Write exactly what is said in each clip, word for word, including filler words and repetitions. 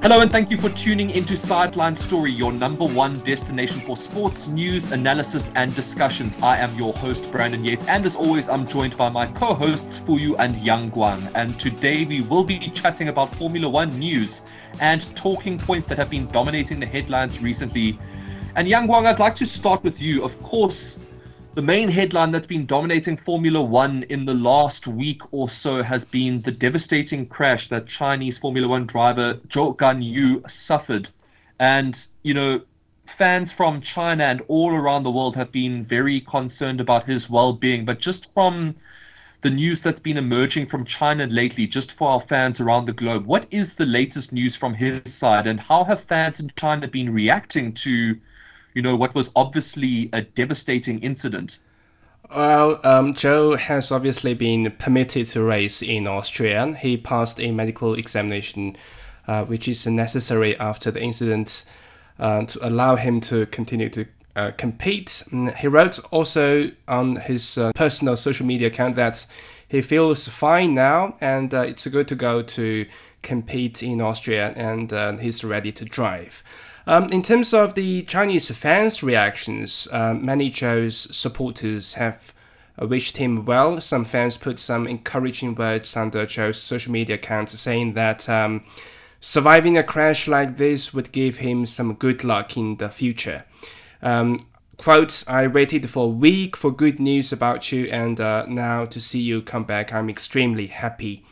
Hello and thank you for tuning into Sideline Story, your number one destination for sports, news, analysis and discussions. I am your host, Brandon Yates, and as always, I'm joined by my co-hosts, Fuyu and Yang Guang. And today we will be chatting about Formula One news and talking points that have been dominating the headlines recently. And Yang Guang, I'd like to start with you. Of course, the main headline that's been dominating Formula One in the last week or so has been the devastating crash that Chinese Formula One driver Zhou Guanyu suffered. And, you know, fans from China and all around the world have been very concerned about his well-being. But just from the news that's been emerging from China lately, just for our fans around the globe, what is the latest news from his side, and how have fans in China been reacting to, you know, what was obviously a devastating incident? Well, um, Zhou has obviously been permitted to race in Austria. He passed a medical examination, uh, which is necessary after the incident uh, to allow him to continue to uh, compete. And he wrote also on his uh, personal social media account that he feels fine now and uh, it's good to go to compete in Austria, and uh, he's ready to drive. Um, in terms of the Chinese fans' reactions, uh, many Zhou's supporters have wished him well. Some fans put some encouraging words under Zhou's social media account, saying that um, surviving a crash like this would give him some good luck in the future. Um, quotes, "I waited for a week for good news about you, and uh, now to see you come back, I'm extremely happy."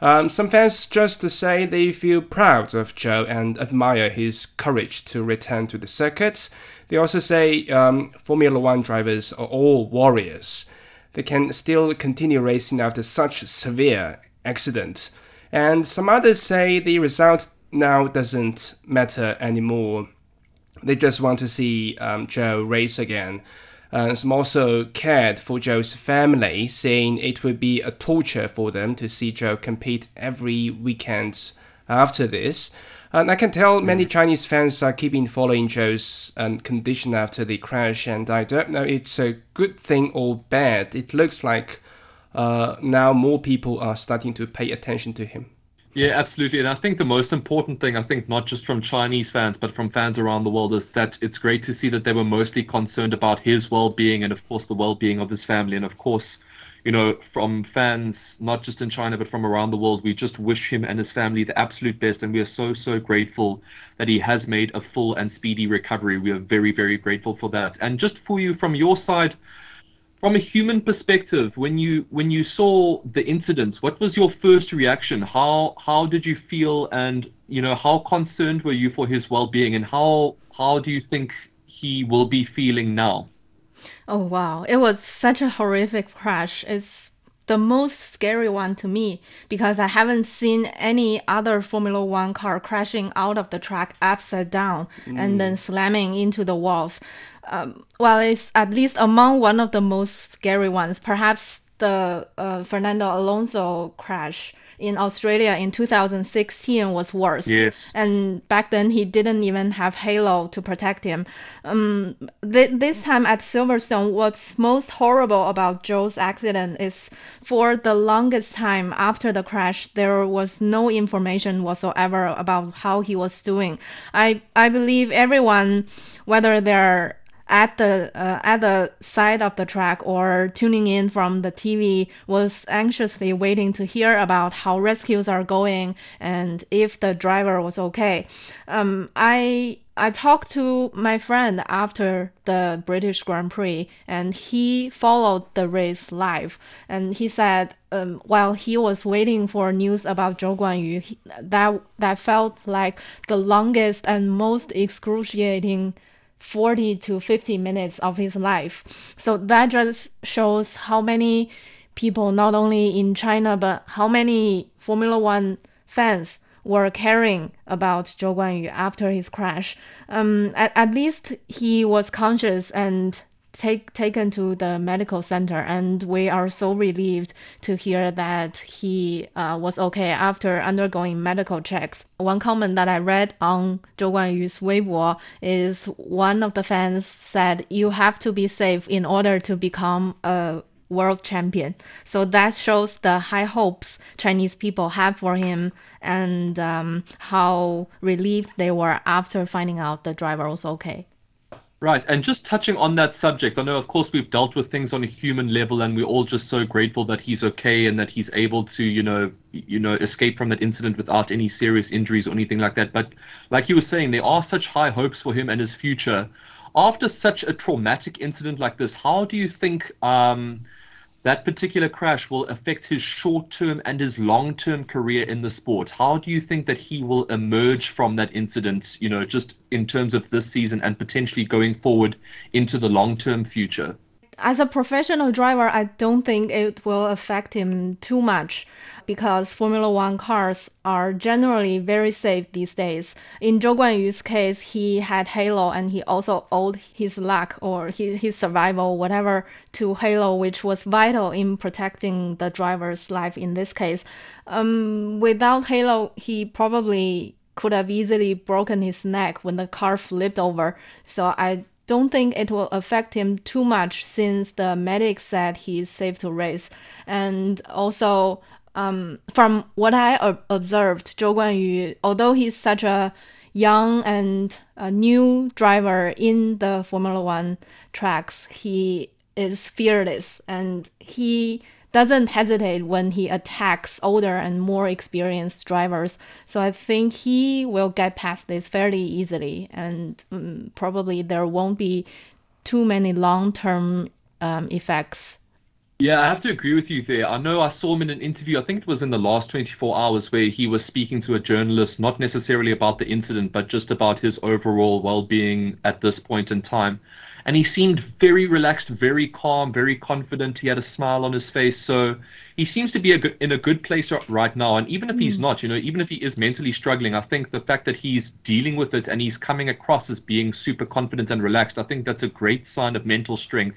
Um, some fans just say they feel proud of Zhou and admire his courage to return to the circuit. They also say um, Formula One drivers are all warriors. They can still continue racing after such severe accident. And some others say the result now doesn't matter anymore. They just want to see um, Zhou race again. Uh, some also cared for Zhou's family, saying it would be a torture for them to see Zhou compete every weekend after this. And I can tell many Chinese fans are keeping following Zhou's um, condition after the crash, and I don't know it's a good thing or bad. It looks like uh, now more people are starting to pay attention to him. Yeah, absolutely. And I think the most important thing, I think not just from Chinese fans, but from fans around the world, is that it's great to see that they were mostly concerned about his well-being and, of course, the well-being of his family. And, of course, you know, from fans, not just in China, but from around the world, we just wish him and his family the absolute best. And we are so, so grateful that he has made a full and speedy recovery. We are very, very grateful for that. And just for you, from your side, from a human perspective, when you when you saw the incidents, what was your first reaction? How how did you feel, and you know how concerned were you for his well-being, and how how do you think he will be feeling now? Oh wow, it was such a horrific crash. It's the most scary one to me because I haven't seen any other Formula One car crashing out of the track upside down mm. and then slamming into the walls. Um, well, it's at least among one of the most scary ones. Perhaps the uh, Fernando Alonso crash in Australia in two thousand sixteen was worse. Yes. And back then he didn't even have Halo to protect him. Um, th this time at Silverstone, what's most horrible about Zhou's accident is for the longest time after the crash, there was no information whatsoever about how he was doing. I, I believe everyone, whether they're at the uh, at the side of the track or tuning in from the T V, was anxiously waiting to hear about how rescues are going and if the driver was okay. Um, I I talked to my friend after the British Grand Prix, and he followed the race live, and he said um, while he was waiting for news about Zhou Guanyu, he, that that felt like the longest and most excruciating forty to fifty minutes of his life. So that just shows how many people, not only in China, but how many Formula One fans were caring about Zhou Guanyu after his crash. Um, at, at least he was conscious and take, taken to the medical center, and we are so relieved to hear that he uh, was okay after undergoing medical checks. One comment that I read on Zhou Guanyu's Weibo is one of the fans said, "You have to be safe in order to become a world champion. So that shows the high hopes Chinese people have for him, and um, how relieved they were after finding out the driver was okay. Right. And just touching on that subject, I know, of course, we've dealt with things on a human level, and we're all just so grateful that he's okay and that he's able to, you know, you know, escape from that incident without any serious injuries or anything like that. But like you were saying, there are such high hopes for him and his future. After such a traumatic incident like this, how do you think um, that particular crash will affect his short-term and his long-term career in the sport? How do you think that he will emerge from that incident, you know, just in terms of this season and potentially going forward into the long-term future? As a professional driver, I don't think it will affect him too much, because Formula One cars are generally very safe these days. In Zhou Guanyu's case, he had Halo, and he also owed his luck or his, his survival, whatever, to Halo, which was vital in protecting the driver's life in this case. Um, without Halo, he probably could have easily broken his neck when the car flipped over. So I don't think it will affect him too much, since the medics said he's safe to race. And also, um, from what I observed, Zhou Guanyu, although he's such a young and a new driver in the Formula One tracks, he is fearless, and he doesn't hesitate when he attacks older and more experienced drivers. So I think he will get past this fairly easily, and um, probably there won't be too many long-term um, effects. Yeah, I have to agree with you there. I know I saw him in an interview, I think it was in the last twenty-four hours, where he was speaking to a journalist, not necessarily about the incident, but just about his overall well-being at this point in time. And he seemed very relaxed, very calm, very confident. He had a smile on his face. So he seems to be a good, in a good place right now. And even if mm. he's not, you know, even if he is mentally struggling, I think the fact that he's dealing with it and he's coming across as being super confident and relaxed, I think that's a great sign of mental strength.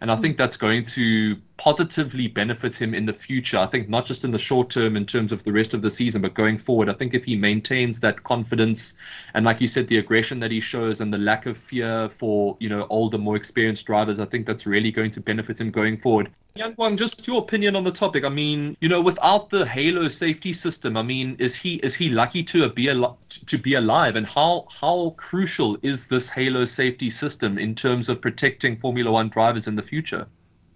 And I mm. think that's going to positively benefit him in the future. I think not just in the short term in terms of the rest of the season, but going forward. I think if he maintains that confidence and, like you said, the aggression that he shows and the lack of fear for, you know, older, more experienced drivers, I think that's really going to benefit him going forward. Yang Guang, just your opinion on the topic. I mean, you know, without the Halo safety system, I mean, is he is he lucky to be al- to be alive? And how how crucial is this Halo safety system in terms of protecting Formula One drivers in the future?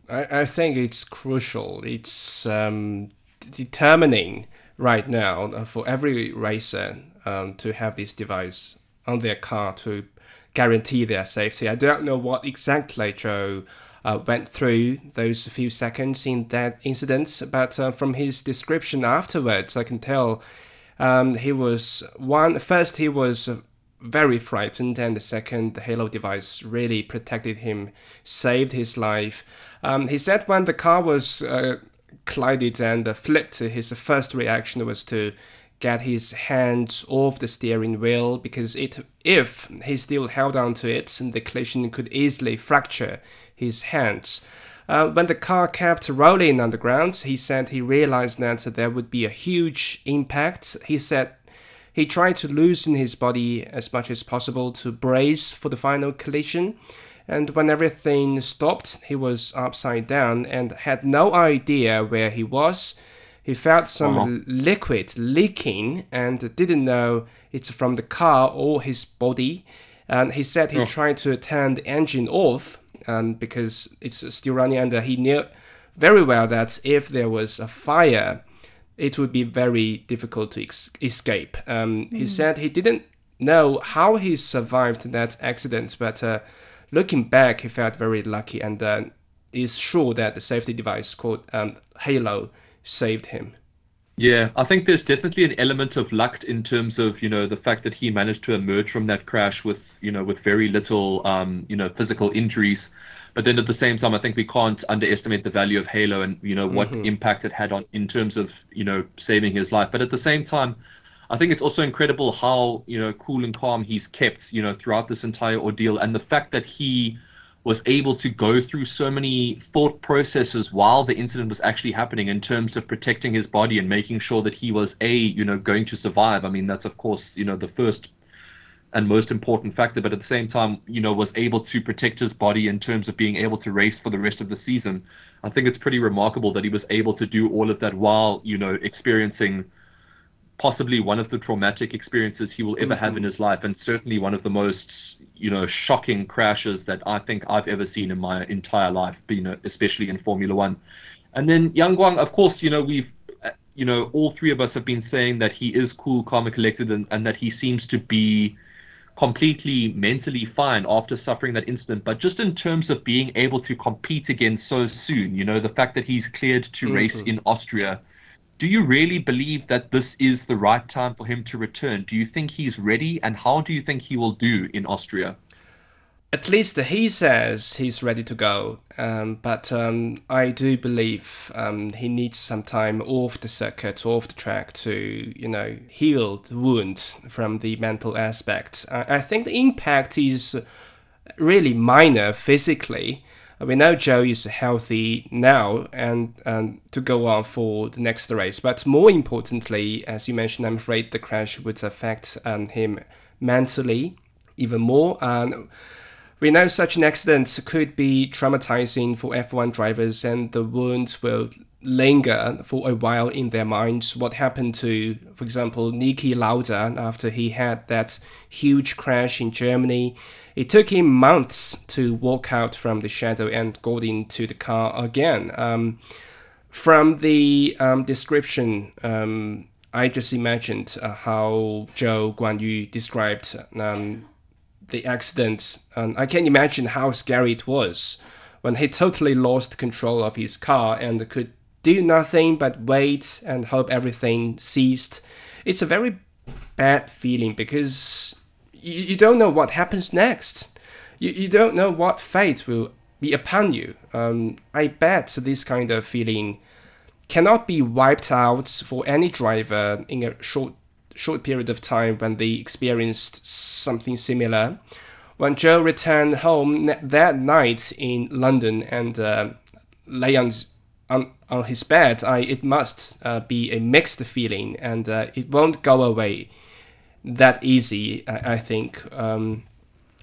I, I think it's crucial. It's um, determining right now for every racer um, to have this device on their car to guarantee their safety. I don't know what exactly Joe uh, went through those few seconds in that incident, but uh, from his description afterwards, I can tell um, he was one. First, he was very frightened, and the second, the Halo device really protected him, saved his life. Um, he said when the car was uh, collided and uh, flipped, his first reaction was to get his hands off the steering wheel, because it, if he still held on to it, the collision could easily fracture his hands. Uh, when the car kept rolling on the ground, he said he realized that there would be a huge impact. He said he tried to loosen his body as much as possible to brace for the final collision. And when everything stopped, he was upside down and had no idea where he was. He felt some uh-huh. liquid leaking and didn't know it's from the car or his body. And he said he yeah. tried to turn the engine off um, because it's still running, and he knew very well that if there was a fire, it would be very difficult to ex- escape. Um, mm. He said he didn't know how he survived that accident, but Uh, looking back, he felt very lucky, and uh, is sure that the safety device called um, Halo saved him. Yeah, I think there's definitely an element of luck in terms of, you know, the fact that he managed to emerge from that crash with, you know, with very little, um, you know, physical injuries. But then at the same time, I think we can't underestimate the value of Halo and, you know, what mm-hmm. impact it had on in terms of, you know, saving his life. But at the same time, I think it's also incredible how, you know, cool and calm he's kept, you know, throughout this entire ordeal. And the fact that he was able to go through so many thought processes while the incident was actually happening in terms of protecting his body and making sure that he was, A, you know, going to survive. I mean, that's, of course, you know, the first and most important factor, but at the same time, you know, was able to protect his body in terms of being able to race for the rest of the season. I think it's pretty remarkable that he was able to do all of that while, you know, experiencing possibly one of the traumatic experiences he will ever mm-hmm. have in his life, and certainly one of the most, you know, shocking crashes that I think I've ever seen in my entire life, you know, especially in Formula One. And then Yang Guang, of course, you know, we've, you know, all three of us have been saying that he is cool, calm, and collected, and, and that he seems to be completely mentally fine after suffering that incident. But just in terms of being able to compete again so soon, you know, the fact that he's cleared to mm-hmm. race in Austria, do you really believe that this is the right time for him to return? Do you think he's ready, and how do you think he will do in Austria? At least he says he's ready to go, um, but um, I do believe um, he needs some time off the circuit, off the track, to, you know, heal the wound from the mental aspect. I, I think the impact is really minor physically. We know Joe is healthy now and, and to go on for the next race. But more importantly, as you mentioned, I'm afraid the crash would affect um, him mentally even more. And we know such an accident could be traumatizing for F one drivers, and the wounds will linger for a while in their minds. What happened to, for example, Niki Lauda after he had that huge crash in Germany? It took him months to walk out from the shadow and got into the car again. Um, from the um, description, um, I just imagined uh, how Zhou Guanyu described um, the accident. And I can imagine how scary it was when he totally lost control of his car and could do nothing but wait and hope everything ceased. It's a very bad feeling because you don't know what happens next. You you don't know what fate will be upon you. Um, I bet this kind of feeling cannot be wiped out for any driver in a short short period of time when they experienced something similar. When Joe returned home that night in London and uh, lay on, on on his bed, I it must uh, be a mixed feeling, and uh, it won't go away that easy, I think. Um,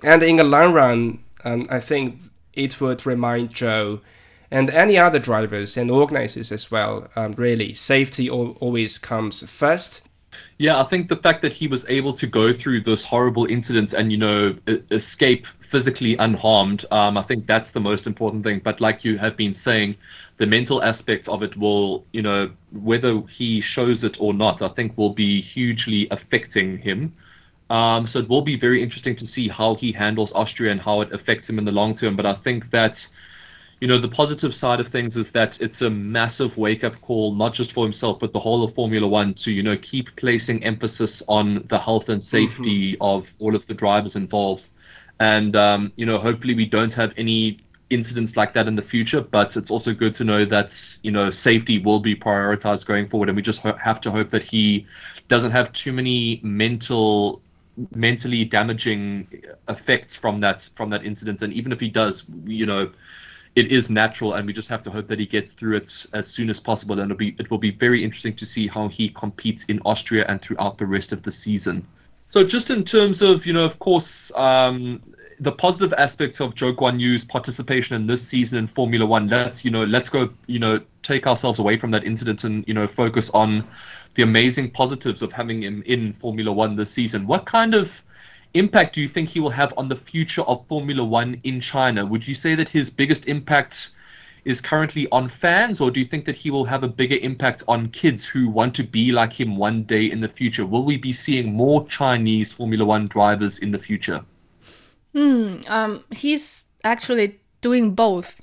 and in the long run, um, I think it would remind Joe and any other drivers and organizers as well, um, really, safety al- always comes first. Yeah, I think the fact that he was able to go through this horrible incident and, you know, escape physically unharmed, um, I think that's the most important thing. But like you have been saying, the mental aspects of it will, you know, whether he shows it or not, I think will be hugely affecting him. Um, so it will be very interesting to see how he handles Austria and how it affects him in the long term. But I think that, you know, the positive side of things is that it's a massive wake-up call, not just for himself, but the whole of Formula One to, you know, keep placing emphasis on the health and safety mm-hmm. of all of the drivers involved. And, um, you know, hopefully we don't have any incidents like that in the future, but it's also good to know that, you know, safety will be prioritized going forward. And we just ho- have to hope that he doesn't have too many mental mentally damaging effects from that from that incident. And even if he does, you know, it is natural, and we just have to hope that he gets through it as soon as possible. And it'll be, it will be very interesting to see how he competes in Austria and throughout the rest of the season. So just in terms of, you know, of course, um, the positive aspects of Zhou Guanyu's participation in this season in Formula One, let's, you know, let's go, you know, take ourselves away from that incident and, you know, focus on the amazing positives of having him in Formula One this season. What kind of impact do you think he will have on the future of Formula One in China? Would you say that his biggest impact is currently on fans, or do you think that he will have a bigger impact on kids who want to be like him one day in the future? Will we be seeing more Chinese Formula One drivers in the future? Mm, um, he's actually doing both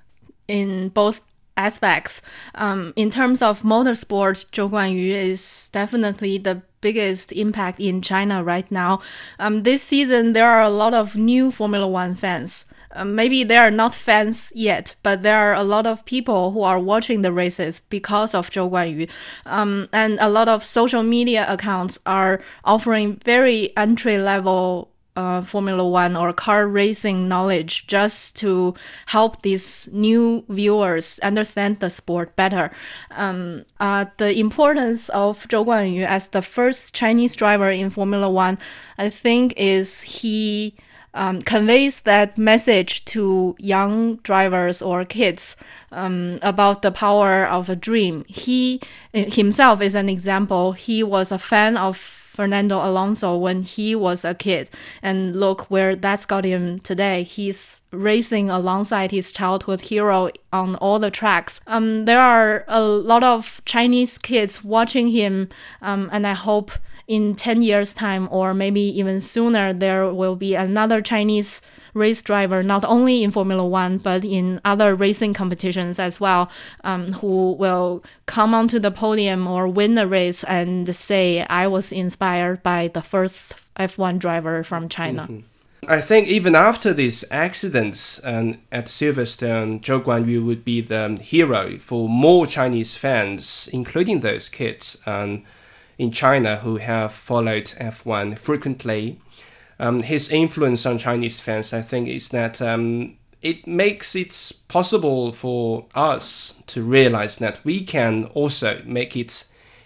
in both aspects. Um, in terms of motorsports, Zhou Guanyu is definitely the biggest impact in China right now. Um, this season, there are a lot of new Formula One fans. Uh, maybe they are not fans yet, but there are a lot of people who are watching the races because of Zhou Guanyu. Um, and a lot of social media accounts are offering very entry-level uh, Formula One or car racing knowledge just to help these new viewers understand the sport better. Um, uh, the importance of Zhou Guanyu as the first Chinese driver in Formula One, I think, is he um, conveys that message to young drivers or kids um, about the power of a dream. He himself is an example. He was a fan of Fernando Alonso when he was a kid, and look where that's got him today. He's racing alongside his childhood hero on all the tracks. Um, there are a lot of Chinese kids watching him, um, and I hope in ten years' time, or maybe even sooner, there will be another Chinese race driver, not only in Formula One, but in other racing competitions as well, um, who will come onto the podium or win a race and say, I was inspired by the first F one driver from China. Mm-hmm. I think even after these accidents and at Silverstone, Zhou Guanyu would be the hero for more Chinese fans, including those kids um, in China who have followed F one frequently. Um, his influence on Chinese fans, I think, is that um, it makes it possible for us to realize that we can also make it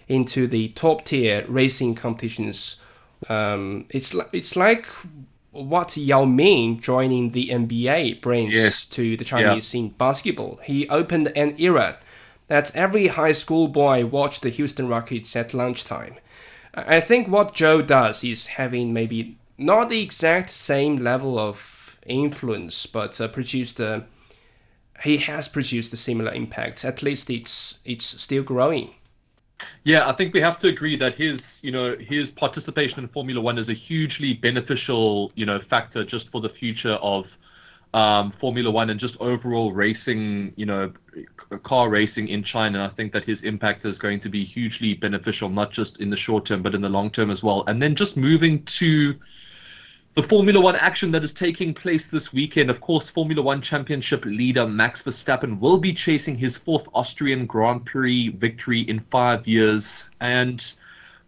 into the top-tier racing competitions. Um, it's, li- it's like what Yao Ming joining the N B A brings yes. to the Chinese yeah. in basketball. He opened an era that every high school boy watched the Houston Rockets at lunchtime. I think what Zhou does is having maybe not the exact same level of influence, but uh, produced uh, he has produced a similar impact. At least it's it's still growing. Yeah, I think we have to agree that his you know his participation in Formula One is a hugely beneficial you know factor just for the future of um, Formula One and just overall racing, you know, car racing in China. I think that his impact is going to be hugely beneficial, not just in the short term but in the long term as well. And then just moving to the Formula One action that is taking place this weekend. Of course, Formula One Championship leader Max Verstappen will be chasing his fourth Austrian Grand Prix victory in five years. And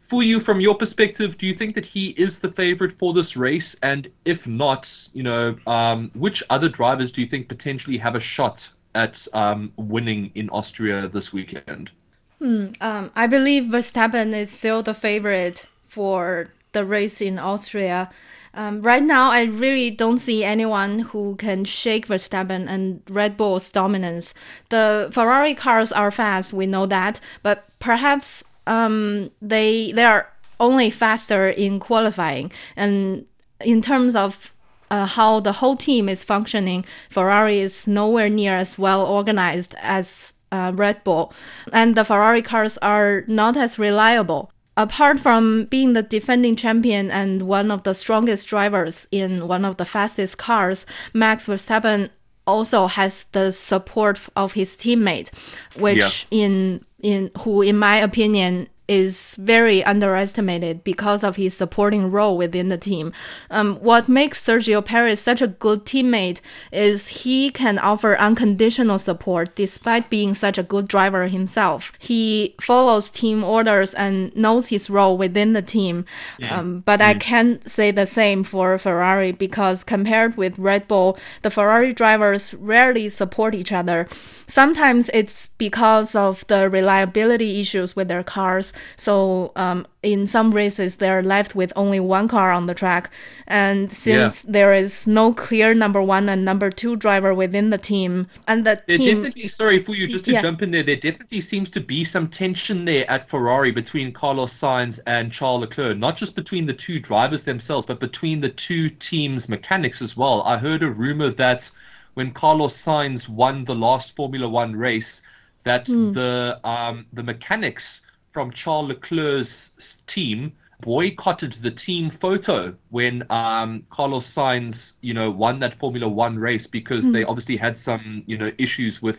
Fuyu, from your perspective, do you think that he is the favorite for this race? And if not, you know, um, which other drivers do you think potentially have a shot at um, winning in Austria this weekend? Hmm, um, I believe Verstappen is still the favorite for the race in Austria. Um, right now, I really don't see anyone who can shake Verstappen and Red Bull's dominance. The Ferrari cars are fast, we know that, but perhaps um, they they are only faster in qualifying. And in terms of uh, how the whole team is functioning, Ferrari is nowhere near as well organized as uh, Red Bull, and the Ferrari cars are not as reliable. Apart from being the defending champion and one of the strongest drivers in one of the fastest cars, Max Verstappen also has the support of his teammate, which yeah. in in who, in my opinion, is very underestimated because of his supporting role within the team. Um, what makes Sergio Perez such a good teammate is he can offer unconditional support despite being such a good driver himself. He follows team orders and knows his role within the team. Yeah. Um, but yeah. I can't say the same for Ferrari, because compared with Red Bull, the Ferrari drivers rarely support each other. Sometimes it's because of the reliability issues with their cars. So um, in some races, they're left with only one car on the track. And since yeah. there is no clear number one and number two driver within the team, and the there team... Definitely, sorry, Fuyu, just to yeah. jump in there, there definitely seems to be some tension there at Ferrari between Carlos Sainz and Charles Leclerc, not just between the two drivers themselves, but between the two teams' mechanics as well. I heard a rumor that when Carlos Sainz won the last Formula One race, that mm. the um, the mechanics from Charles Leclerc's team boycotted the team photo when um, Carlos Sainz, you know, won that Formula One race, because mm. they obviously had some, you know, issues with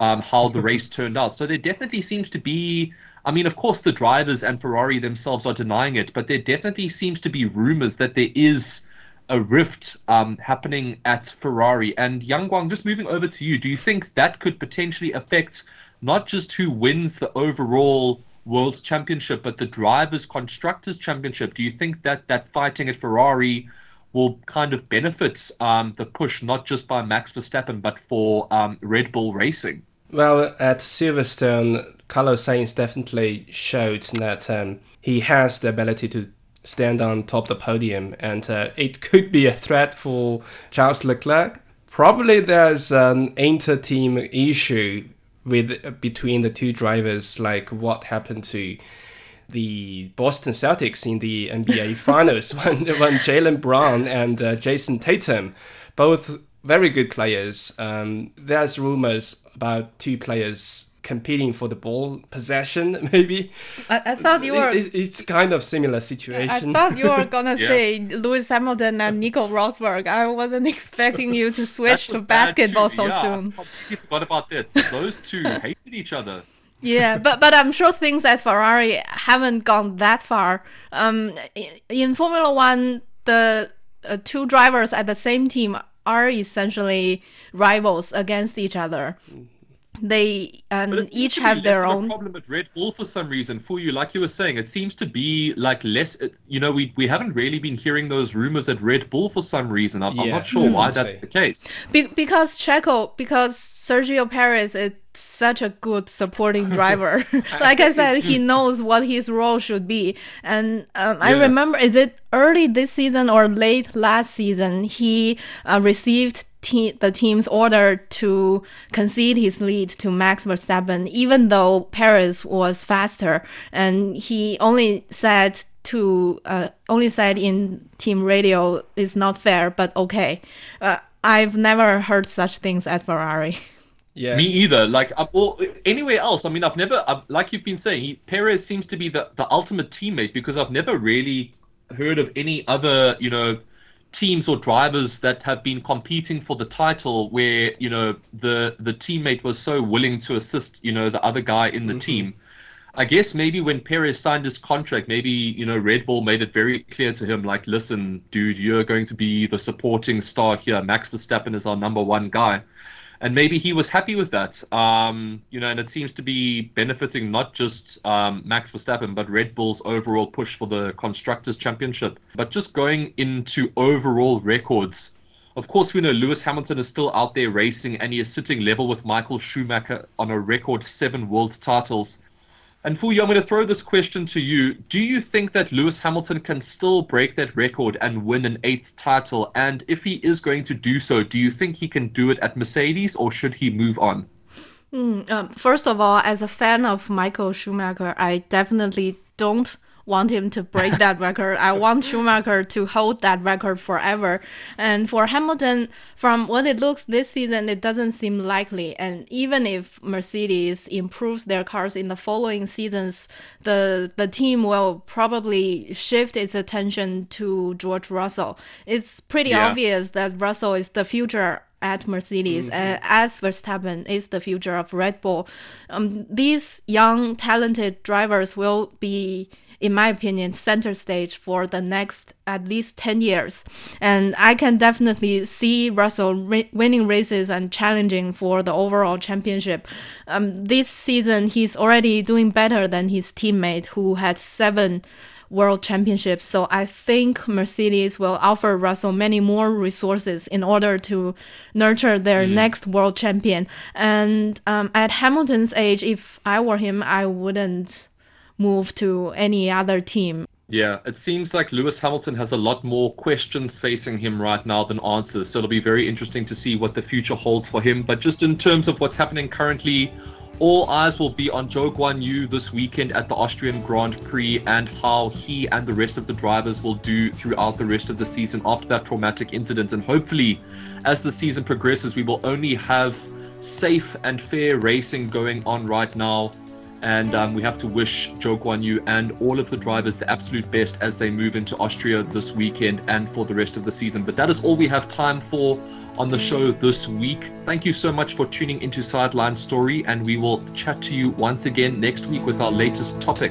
um, how the race turned out. So there definitely seems to be, I mean, of course, the drivers and Ferrari themselves are denying it, but there definitely seems to be rumors that there is a rift um, happening at Ferrari. And Yang Guang, just moving over to you, do you think that could potentially affect not just who wins the overall World Championship, but the Drivers' Constructors' Championship? Do you think that that fighting at Ferrari will kind of benefits um, the push, not just by Max Verstappen, but for um, Red Bull Racing? Well, at Silverstone, Carlos Sainz definitely showed that um, he has the ability to stand on top of the podium, and uh, it could be a threat for Charles Leclerc. Probably there's an inter-team issue with between the two drivers, like what happened to the Boston Celtics in the N B A Finals when, when Jaylen Brown and uh, Jason Tatum, both very good players. Um, there's rumors about two players competing for the ball possession, maybe. I, I thought you were... It, it's kind of similar situation. I thought you were going to yeah. say Lewis Hamilton and Nico Rosberg. I wasn't expecting you to switch to basketball so yeah. soon. I completely forgot about that. Those two hated each other. Yeah, but but I'm sure things at Ferrari haven't gone that far. Um, in Formula One, the uh, two drivers at the same team are essentially rivals against each other. They um, each have their own problem at Red Bull for some reason. Fuyu, like you were saying, it seems to be like less. You know, we we haven't really been hearing those rumors at Red Bull for some reason. I'm, yeah, I'm not sure mm-hmm. why that's the case. Be- because Checo, because Sergio Perez is such a good supporting driver. Like I said, he knows what his role should be. And um, yeah. I remember, is it early this season or late last season? He uh, received. Te- the team's order to concede his lead to Max Verstappen, even though Perez was faster, and he only said to uh, only said in team radio, "It's not fair, but okay." Uh, I've never heard such things at Ferrari. Yeah, me either. Like, um, or anywhere else. I mean, I've never, I've, like you've been saying, he, Perez seems to be the the ultimate teammate, because I've never really heard of any other, you know, teams or drivers that have been competing for the title where, you know, the the teammate was so willing to assist, you know, the other guy in the mm-hmm. team. I guess maybe when Perez signed his contract, maybe, you know, Red Bull made it very clear to him, like, listen, dude, you're going to be the supporting star here. Max Verstappen is our number one guy. And maybe he was happy with that, um, you know, and it seems to be benefiting not just um, Max Verstappen, but Red Bull's overall push for the Constructors' Championship. But just going into overall records, of course, we know Lewis Hamilton is still out there racing, and he is sitting level with Michael Schumacher on a record seven world titles. And Fuyu, I'm going to throw this question to you. Do you think that Lewis Hamilton can still break that record and win an eighth title? And if he is going to do so, do you think he can do it at Mercedes, or should he move on? Mm, um, first of all, as a fan of Michael Schumacher, I definitely don't want him to break that record. I want Schumacher to hold that record forever. And for Hamilton, from what it looks this season, it doesn't seem likely. And even if Mercedes improves their cars in the following seasons, the the team will probably shift its attention to George Russell. It's pretty yeah. obvious that Russell is the future at Mercedes, mm-hmm. and as Verstappen is the future of Red Bull. Um, these young, talented drivers will be, in my opinion, center stage for the next at least ten years. And I can definitely see Russell re- winning races and challenging for the overall championship. Um, this season, he's already doing better than his teammate, who had seven world championships. So I think Mercedes will offer Russell many more resources in order to nurture their mm. next world champion. And um, at Hamilton's age, if I were him, I wouldn't move to any other team. Yeah, it seems like Lewis Hamilton has a lot more questions facing him right now than answers. So it'll be very interesting to see what the future holds for him. But just in terms of what's happening currently, all eyes will be on Zhou Guanyu this weekend at the Austrian Grand Prix, and how he and the rest of the drivers will do throughout the rest of the season after that traumatic incident. And hopefully, as the season progresses, we will only have safe and fair racing going on right now. And um, we have to wish Zhou Guanyu and all of the drivers the absolute best as they move into Austria this weekend and for the rest of the season. But that is all we have time for on the show this week. Thank you so much for tuning into Sideline Story, and we will chat to you once again next week with our latest topic.